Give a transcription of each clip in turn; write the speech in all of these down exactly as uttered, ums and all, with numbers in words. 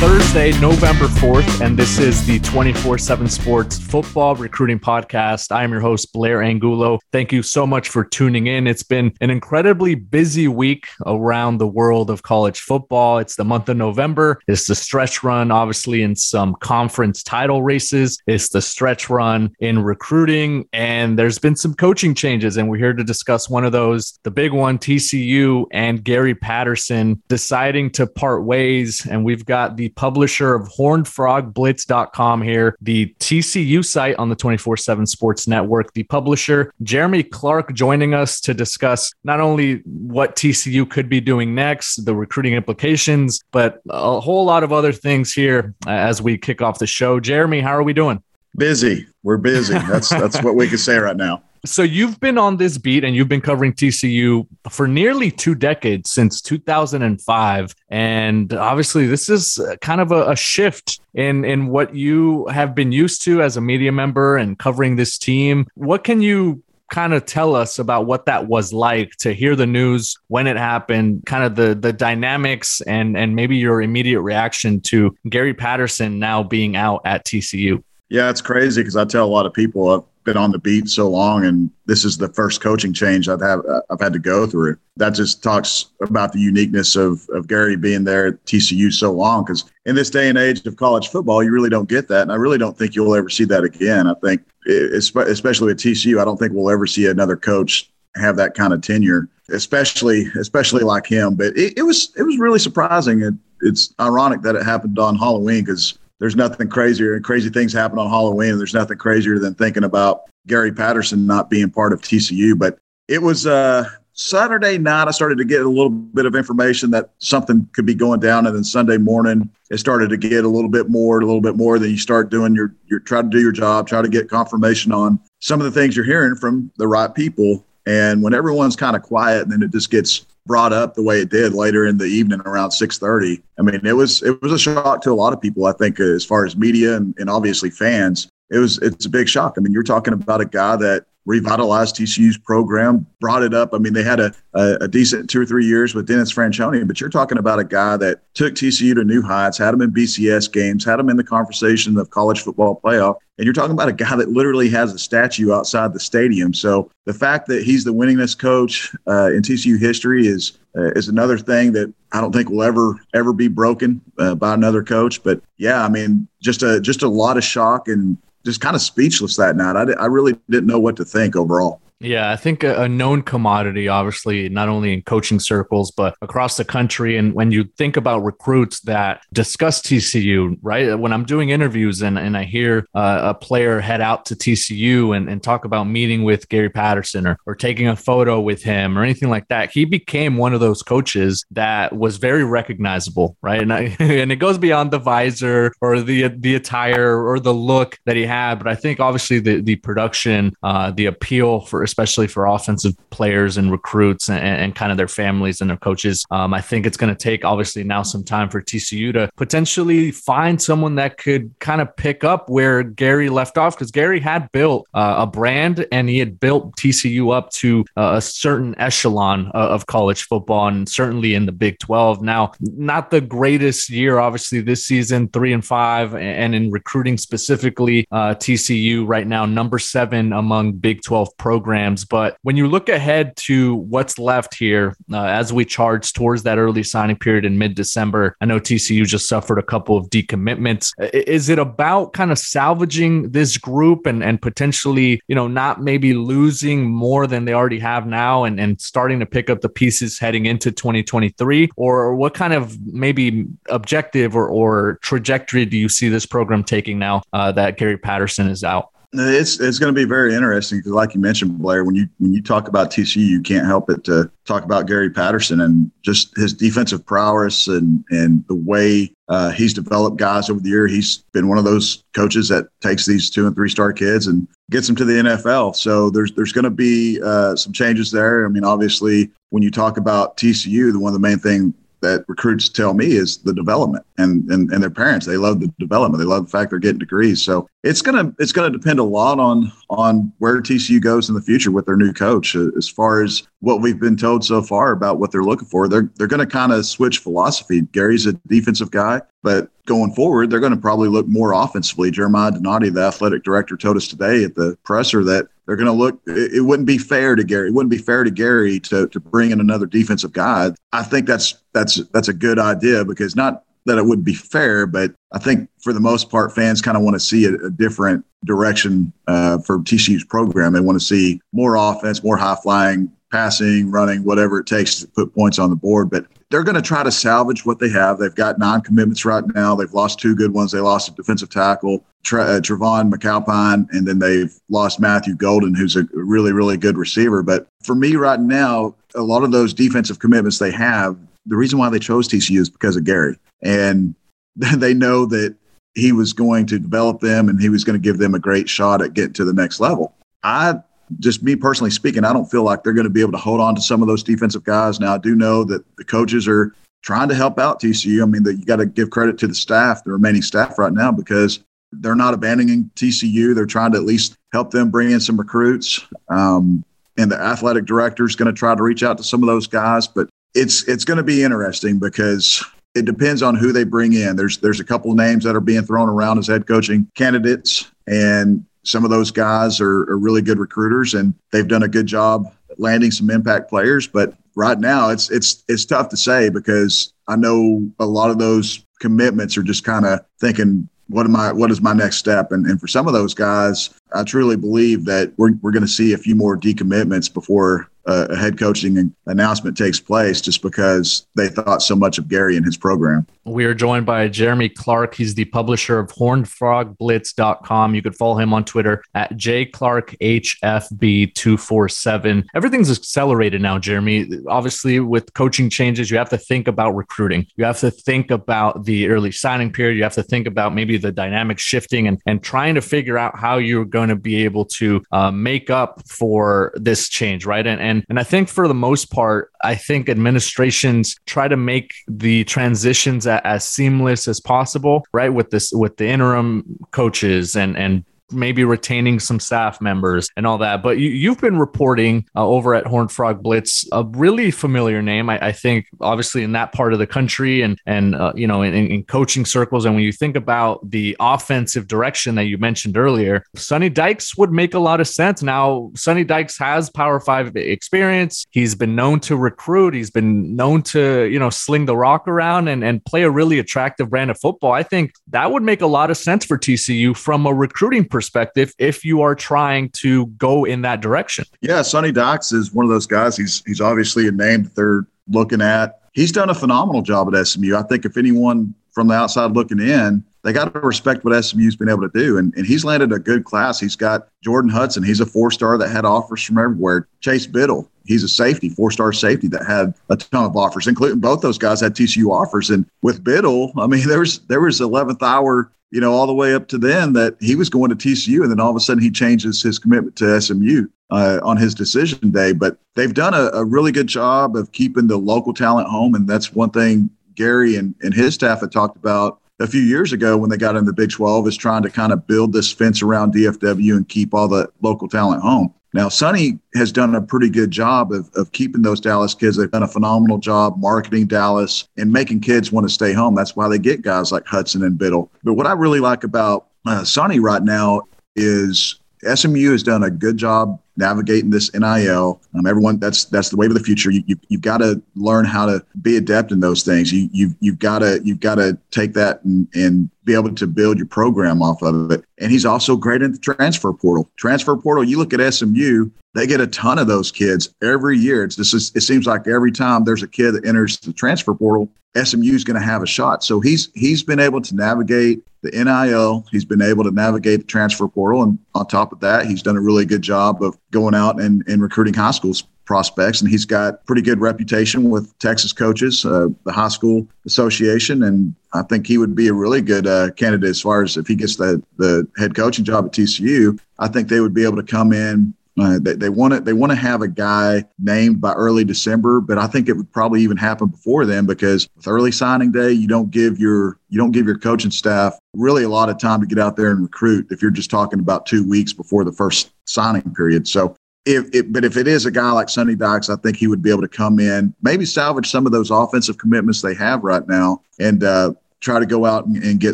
Thursday, November fourth, and this is the twenty-four seven Sports Football Recruiting Podcast. I am your host, Blair Angulo. Thank you so much for tuning in. It's been an incredibly busy week around the world of college football. It's the month of November. It's the stretch run, obviously, in some conference title races. It's the stretch run in recruiting, and there's been some coaching changes, and we're here to discuss one of those, the big one, T C U and Gary Patterson deciding to part ways, and we've got the publisher of Horned Frog Blitz dot com here, the T C U site on the twenty-four seven Sports Network, the publisher, Jeremy Clark, joining us to discuss not only what T C U could be doing next, the recruiting implications, but a whole lot of other things here as we kick off the show. Jeremy, how are we doing? Busy. We're busy. That's that's what we can say right now. So you've been on this beat and you've been covering T C U for nearly two decades, since two thousand five. And obviously this is kind of a, a shift in, in what you have been used to as a media member and covering this team. What can you kind of tell us about what that was like to hear the news when it happened, kind of the, the dynamics and, and maybe your immediate reaction to Gary Patterson now being out at T C U? Yeah, it's crazy because I tell a lot of people I've been on the beat so long, and this is the first coaching change I've had, I've had to go through. That just talks about the uniqueness of, of Gary being there at T C U so long, because in this day and age of college football, you really don't get that, and I really don't think you'll ever see that again. I think, especially with T C U, I don't think we'll ever see another coach have that kind of tenure, especially especially like him. But it, it was it was really surprising. It, it's ironic that it happened on Halloween, because there's nothing crazier, and crazy things happen on Halloween, and there's nothing crazier than thinking about Gary Patterson not being part of T C U. But it was uh, Saturday night. I started to get a little bit of information that something could be going down, and then Sunday morning it started to get a little bit more, a little bit more. Then you start doing your, your try to do your job, try to get confirmation on some of the things you're hearing from the right people. And when everyone's kind of quiet, then it just gets brought up the way it did later in the evening around six thirty. I mean, it was it was a shock to a lot of people, I think, as far as media and, and obviously fans. It was it's a big shock. I mean, you're talking about a guy that revitalized T C U's program, brought it up. I mean, they had a, a, a decent two or three years with Dennis Franchione, but you're talking about a guy that took T C U to new heights, had him in B C S games, had him in the conversation of college football playoff. And you're talking about a guy that literally has a statue outside the stadium. So the fact that he's the winningest coach uh, in T C U history is uh, is another thing that I don't think will ever, ever be broken uh, by another coach. But yeah, I mean, just a, just a lot of shock and just kind of speechless that night. I, I really didn't know what to think overall. Yeah, I think a, a known commodity, obviously, not only in coaching circles, but across the country. And when you think about recruits that discuss T C U, right? When I'm doing interviews and, and I hear uh, a player head out to T C U and, and talk about meeting with Gary Patterson or, or taking a photo with him or anything like that, he became one of those coaches that was very recognizable, right? And I, and it goes beyond the visor or the the attire or the look that he had. But I think, obviously, the, the production, uh, the appeal for especially for offensive players and recruits and, and kind of their families and their coaches. Um, I think it's going to take, obviously, now some time for T C U to potentially find someone that could kind of pick up where Gary left off, because Gary had built uh, a brand and he had built T C U up to uh, a certain echelon uh, of college football, and certainly in the Big twelve. Now, not the greatest year, obviously, this season, three and five, and in recruiting specifically, uh, T C U right now, number seven among Big twelve programs. But when you look ahead to what's left here, uh, as we charge towards that early signing period in mid-December, I know T C U just suffered a couple of decommitments. Is it about kind of salvaging this group and, and potentially, you know, not maybe losing more than they already have now and, and starting to pick up the pieces heading into twenty twenty-three? Or what kind of maybe objective or, or trajectory do you see this program taking now uh, that Gary Patterson is out? It's it's going to be very interesting because, like you mentioned, Blair, when you when you talk about T C U, you can't help but to talk about Gary Patterson and just his defensive prowess and and the way uh, he's developed guys over the year. He's been one of those coaches that takes these two and three star kids and gets them to the N F L. So there's there's going to be uh, some changes there. I mean, obviously, when you talk about T C U, the one of the main thing that recruits tell me is the development and, and, and their parents. They love the development. They love the fact they're getting degrees. So it's going to, it's going to depend a lot on, on where T C U goes in the future with their new coach. As far as what we've been told so far about what they're looking for, they're, they're going to kind of switch philosophy. Gary's a defensive guy, but going forward, they're going to probably look more offensively. Jeremiah Donati, the athletic director, told us today at the presser that they're going to look, it, it wouldn't be fair to Gary. It wouldn't be fair to Gary to, to bring in another defensive guy. I think that's, that's, that's a good idea because not that it wouldn't be fair, but I think for the most part, fans kind of want to see a, a different direction uh, for T C U's program. They want to see more offense, more high flying, passing, running, whatever it takes to put points on the board. But they're going to try to salvage what they have. They've got non-commitments right now. They've lost two good ones. They lost a defensive tackle, Tra- uh, Travon McAlpine, and then they've lost Matthew Golden, who's a really, really good receiver. But for me right now, a lot of those defensive commitments they have, the reason why they chose T C U is because of Gary. And they know that he was going to develop them and he was going to give them a great shot at getting to the next level. I Just me personally speaking, I don't feel like they're going to be able to hold on to some of those defensive guys. Now, I do know that the coaches are trying to help out T C U. I mean, that you got to give credit to the staff, the remaining staff right now, because they're not abandoning T C U. They're trying to at least help them bring in some recruits. Um, and the athletic director is going to try to reach out to some of those guys. But it's it's going to be interesting because it depends on who they bring in. There's, there's a couple of names that are being thrown around as head coaching candidates, and some of those guys are, are really good recruiters, and they've done a good job landing some impact players. But right now, it's it's it's tough to say because I know a lot of those commitments are just kind of thinking, what am I? What is my next step? And and for some of those guys, I truly believe that we're we're going to see a few more decommitments before uh, a head coaching announcement takes place, just because they thought so much of Gary and his program. We are joined by Jeremy Clark. He's the publisher of Horned Frog Blitz dot com. You could follow him on Twitter at J Clark H F B two four seven. Everything's accelerated now, Jeremy. Obviously, with coaching changes, you have to think about recruiting. You have to think about the early signing period. You have to think about maybe the dynamic shifting and, and trying to figure out how you're going to be able to uh, make up for this change, right? And, and and I think for the most part, I think administrations try to make the transitions at as seamless as possible, right? With this, with the interim coaches and, and maybe retaining some staff members and all that. But you, you've been reporting uh, over at Horned Frog Blitz, a really familiar name, I, I think, obviously in that part of the country and, and uh, you know, in, in coaching circles. And when you think about the offensive direction that you mentioned earlier, Sonny Dykes would make a lot of sense. Now, Sonny Dykes has Power Five experience. He's been known to recruit. He's been known to, you know, sling the rock around and, and play a really attractive brand of football. I think that would make a lot of sense for T C U from a recruiting perspective. perspective if you are trying to go in that direction. Yeah, Sonny Dykes is one of those guys. He's he's obviously a name that they're looking at. He's done a phenomenal job at S M U. I think if anyone from the outside looking in, they got to respect what S M U's been able to do. And, and he's landed a good class. He's got Jordan Hudson. He's a four-star that had offers from everywhere. Chase Biddle, he's a safety, four-star safety that had a ton of offers, including both those guys had T C U offers. And with Biddle, I mean, there was, there was eleventh hour, you know, all the way up to then that he was going to T C U, and then all of a sudden he changes his commitment to S M U uh, on his decision day. But they've done a, a really good job of keeping the local talent home, and that's one thing Gary and, and his staff had talked about a few years ago when they got in the Big twelve, is trying to kind of build this fence around D F W and keep all the local talent home. Now, Sonny has done a pretty good job of, of keeping those Dallas kids. They've done a phenomenal job marketing Dallas and making kids want to stay home. That's why they get guys like Hudson and Biddle. But what I really like about uh, Sonny right now is S M U has done a good job navigating this N I L. Um, everyone, that's that's the wave of the future. You, you, you've got to learn how to be adept in those things. You, you've you've got to you've got to take that and and be able to build your program off of it. And he's also great at the transfer portal. Transfer portal, you look at S M U, they get a ton of those kids every year. It's just, it seems like every time there's a kid that enters the transfer portal, S M U is going to have a shot. So he's he's been able to navigate the N I L. He's been able to navigate the transfer portal. And on top of that, he's done a really good job of going out and, and recruiting high schools prospects, and he's got pretty good reputation with Texas coaches, uh, the high school association, and I think he would be a really good uh, candidate as far as if he gets the the head coaching job at T C U. I think they would be able to come in. Uh, they they want to they want to have a guy named by early December, but I think it would probably even happen before then, because with early signing day, you don't give your you don't give your coaching staff really a lot of time to get out there and recruit if you're just talking about two weeks before the first signing period. So. If it, but if it is a guy like Sonny Dykes, I think he would be able to come in, maybe salvage some of those offensive commitments they have right now, and uh, try to go out and, and get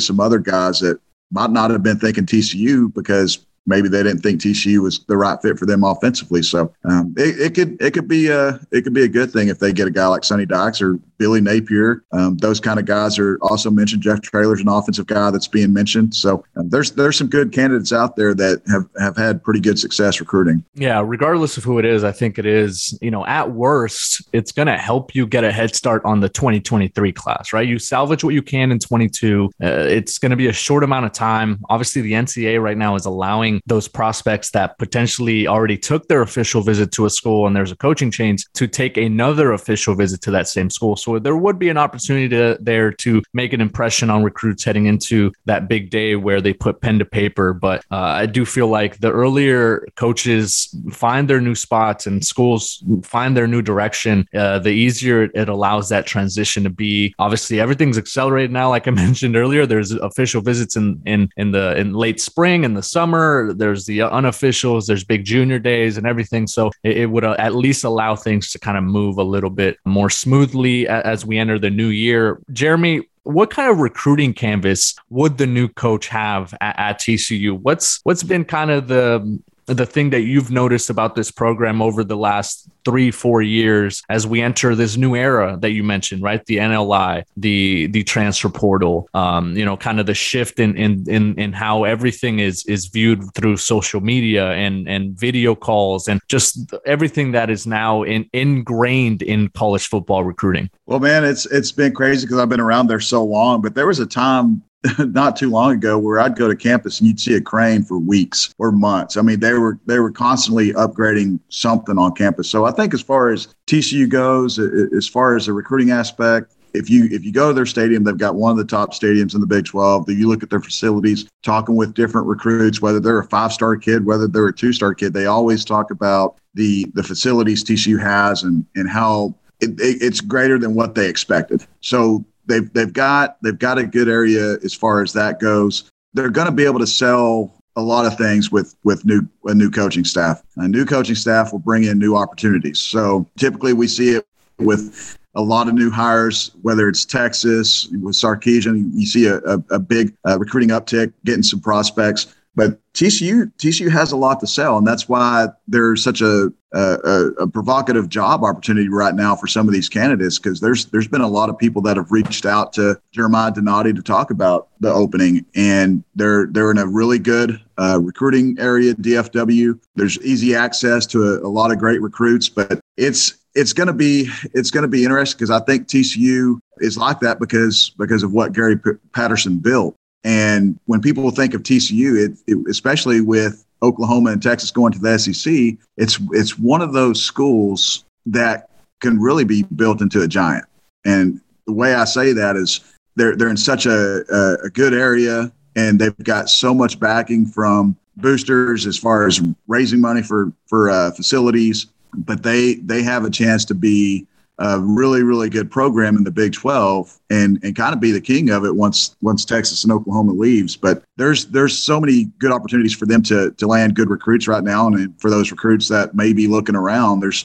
some other guys that might not have been thinking T C U because maybe they didn't think T C U was the right fit for them offensively. So um, it, it could it could be a it could be a good thing if they get a guy like Sonny Dykes or Billy Napier. Um, those kind of guys are also mentioned. Jeff Traylor's an offensive guy that's being mentioned. So um, there's there's some good candidates out there that have, have had pretty good success recruiting. Yeah, regardless of who it is, I think it is, you know, at worst, it's going to help you get a head start on the twenty twenty-three class, right? You salvage what you can in twenty-two. Uh, it's going to be a short amount of time. Obviously, the N C double A right now is allowing those prospects that potentially already took their official visit to a school and there's a coaching change to take another official visit to that same school. So there would be an opportunity to, there to make an impression on recruits heading into that big day where they put pen to paper. But uh, I do feel like the earlier coaches find their new spots and schools find their new direction, uh, the easier it allows that transition to be. Obviously, everything's accelerated now. Like I mentioned earlier, there's official visits in in in the in late spring and the summer. There's the unofficials. There's big junior days and everything. So it, it would at least allow things to kind of move a little bit more smoothly as we enter the new year. Jeremy, what kind of recruiting canvas would the new coach have at, at T C U? What's what's been kind of the the thing that you've noticed about this program over the last three, four years as we enter this new era that you mentioned, right? The N I L, the the transfer portal, um, you know, kind of the shift in in in, in how everything is is viewed through social media and, and video calls and just everything that is now in, ingrained in college football recruiting. Well, man, it's it's been crazy because I've been around there so long, but there was a time not too long ago where I'd go to campus and you'd see a crane for weeks or months. I mean, they were they were constantly upgrading something on campus. So I think as far as T C U goes, as far as the recruiting aspect, if you if you go to their stadium, they've got one of the top stadiums in the Big twelve. You look at their facilities, talking with different recruits, whether they're a five-star kid, whether they're a two-star kid, they always talk about the the facilities T C U has and, and how it, it, it's greater than what they expected. So They've they've got they've got a good area as far as that goes. They're going to be able to sell a lot of things with with new a new coaching staff. A new coaching staff will bring in new opportunities. So typically we see it with a lot of new hires, whether it's Texas with Sarkeesian, you see a a, a big uh, recruiting uptick, getting some prospects. But T C U T C U has a lot to sell, and that's why there's such a a, a provocative job opportunity right now for some of these candidates, because there's there's been a lot of people that have reached out to Jeremiah Donati to talk about the opening, and they're they're in a really good uh, recruiting area, D F W. There's easy access to a, a lot of great recruits, but it's it's going to be it's going to be interesting because I think T C U is like that because because of what Gary P- Patterson built. And when people think of T C U, it, it, especially with Oklahoma and Texas going to the S E C, it's it's one of those schools that can really be built into a giant. And the way I say that is they're they're in such a, a, a good area, and they've got so much backing from boosters as far as raising money for for uh, facilities. But they they have a chance to be a really, really good program in the Big twelve and, and kind of be the king of it once once Texas and Oklahoma leaves. But there's there's so many good opportunities for them to to land good recruits right now. And for those recruits that may be looking around, there's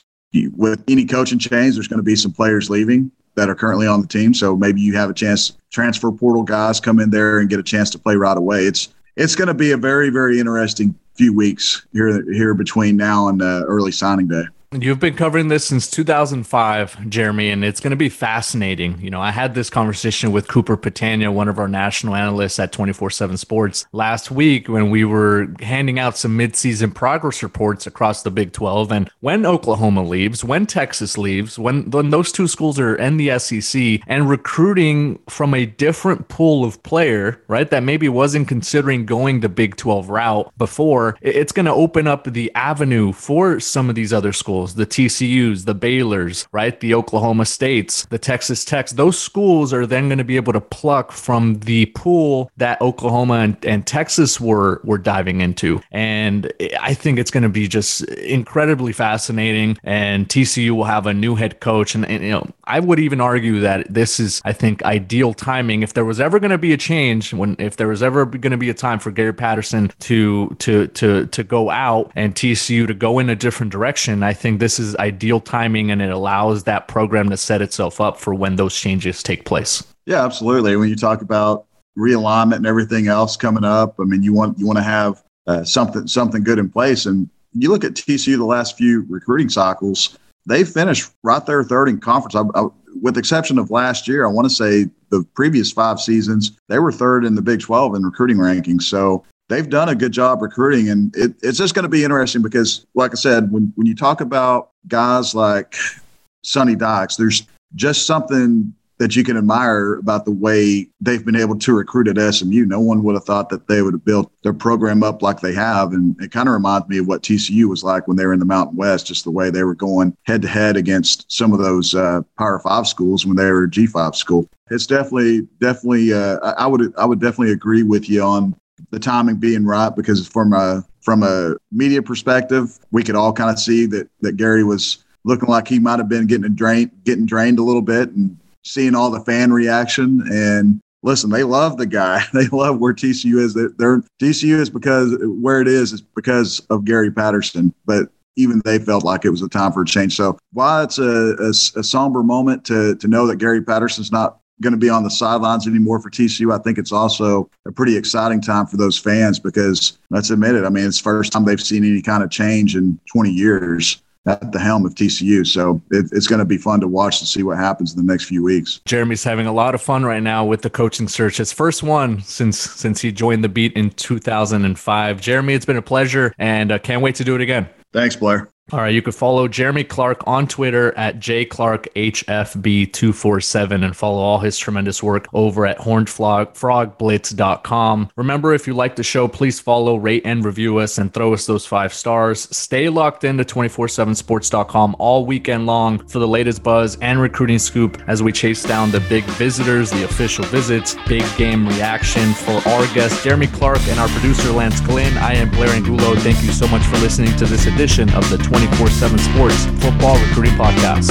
with any coaching change, there's going to be some players leaving that are currently on the team. So maybe you have a chance, transfer portal guys come in there and get a chance to play right away. It's it's going to be a very, very interesting few weeks here, here between now and uh, early signing day. You've been covering this since two thousand five, Jeremy, and it's going to be fascinating. You know, I had this conversation with Cooper Patania, one of our national analysts at twenty-four seven Sports, last week when we were handing out some midseason progress reports across the Big twelve. And when Oklahoma leaves, when Texas leaves, when, when those two schools are in the S E C and recruiting from a different pool of player, right, that maybe wasn't considering going the Big twelve route before, it's going to open up the avenue for some of these other schools. The T C Us, the Baylors, right? The Oklahoma States, the Texas Techs. Those schools are then going to be able to pluck from the pool that Oklahoma and, and Texas were, were diving into. And I think it's going to be just incredibly fascinating. And T C U will have a new head coach. And, and you know, I would even argue that this is, I think, ideal timing. If there was ever going to be a change, when if there was ever going to be a time for Gary Patterson to to to to go out and T C U to go in a different direction, I think. This is ideal timing, and it allows that program to set itself up for when those changes take place. Yeah, absolutely. When you talk about realignment and everything else coming up, I mean, you want you want to have uh, something something good in place. And you look at T C U the last few recruiting cycles; they finished right there third in conference, I, I, with the exception of last year. I want to say the previous five seasons they were third in the Big twelve in recruiting rankings. So. They've done a good job recruiting, and it, it's just going to be interesting because, like I said, when, when you talk about guys like Sonny Dykes, there's just something that you can admire about the way they've been able to recruit at S M U. No one would have thought that they would have built their program up like they have, and it kind of reminds me of what T C U was like when they were in the Mountain West, just the way they were going head-to-head against some of those uh, Power Five schools when they were a G five school. It's definitely, definitely, uh, I would, I would definitely agree with you on the timing being right, because from a from a media perspective, we could all kind of see that that Gary was looking like he might have been getting drained, getting drained a little bit, and seeing all the fan reaction. And listen, they love the guy. They love where T C U is. Their, their T C U is because where it is is because of Gary Patterson. But even they felt like it was a time for a change. So while it's a, a, a somber moment to to know that Gary Patterson's not going to be on the sidelines anymore for T C U, I think it's also a pretty exciting time for those fans because, let's admit it, I mean, it's the first time they've seen any kind of change in twenty years at the helm of T C U. So it, it's going to be fun to watch to see what happens in the next few weeks. Jeremy's having a lot of fun right now with the coaching search. His first one since since he joined the beat in two thousand five. Jeremy, it's been a pleasure, and uh, can't wait to do it again. Thanks, Blair. All right, you can follow Jeremy Clark on Twitter at J Clark H F B two four seven and follow all his tremendous work over at Horned Frog Blitz dot com. Remember, if you like the show, please follow, rate, and review us and throw us those five stars. Stay locked into twenty-four seven sports dot com all weekend long for the latest buzz and recruiting scoop as we chase down the big visitors, the official visits, big game reaction for our guest, Jeremy Clark, and our producer, Lance Glynn. I am Blair Angulo. Thank you so much for listening to this edition of the twenty-four seven Sports Football Recruiting Podcast.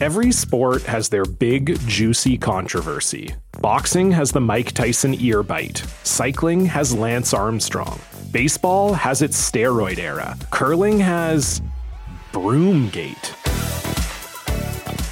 Every sport has their big, juicy controversy. Boxing has the Mike Tyson ear bite. Cycling has Lance Armstrong. Baseball has its steroid era. Curling has Broomgate.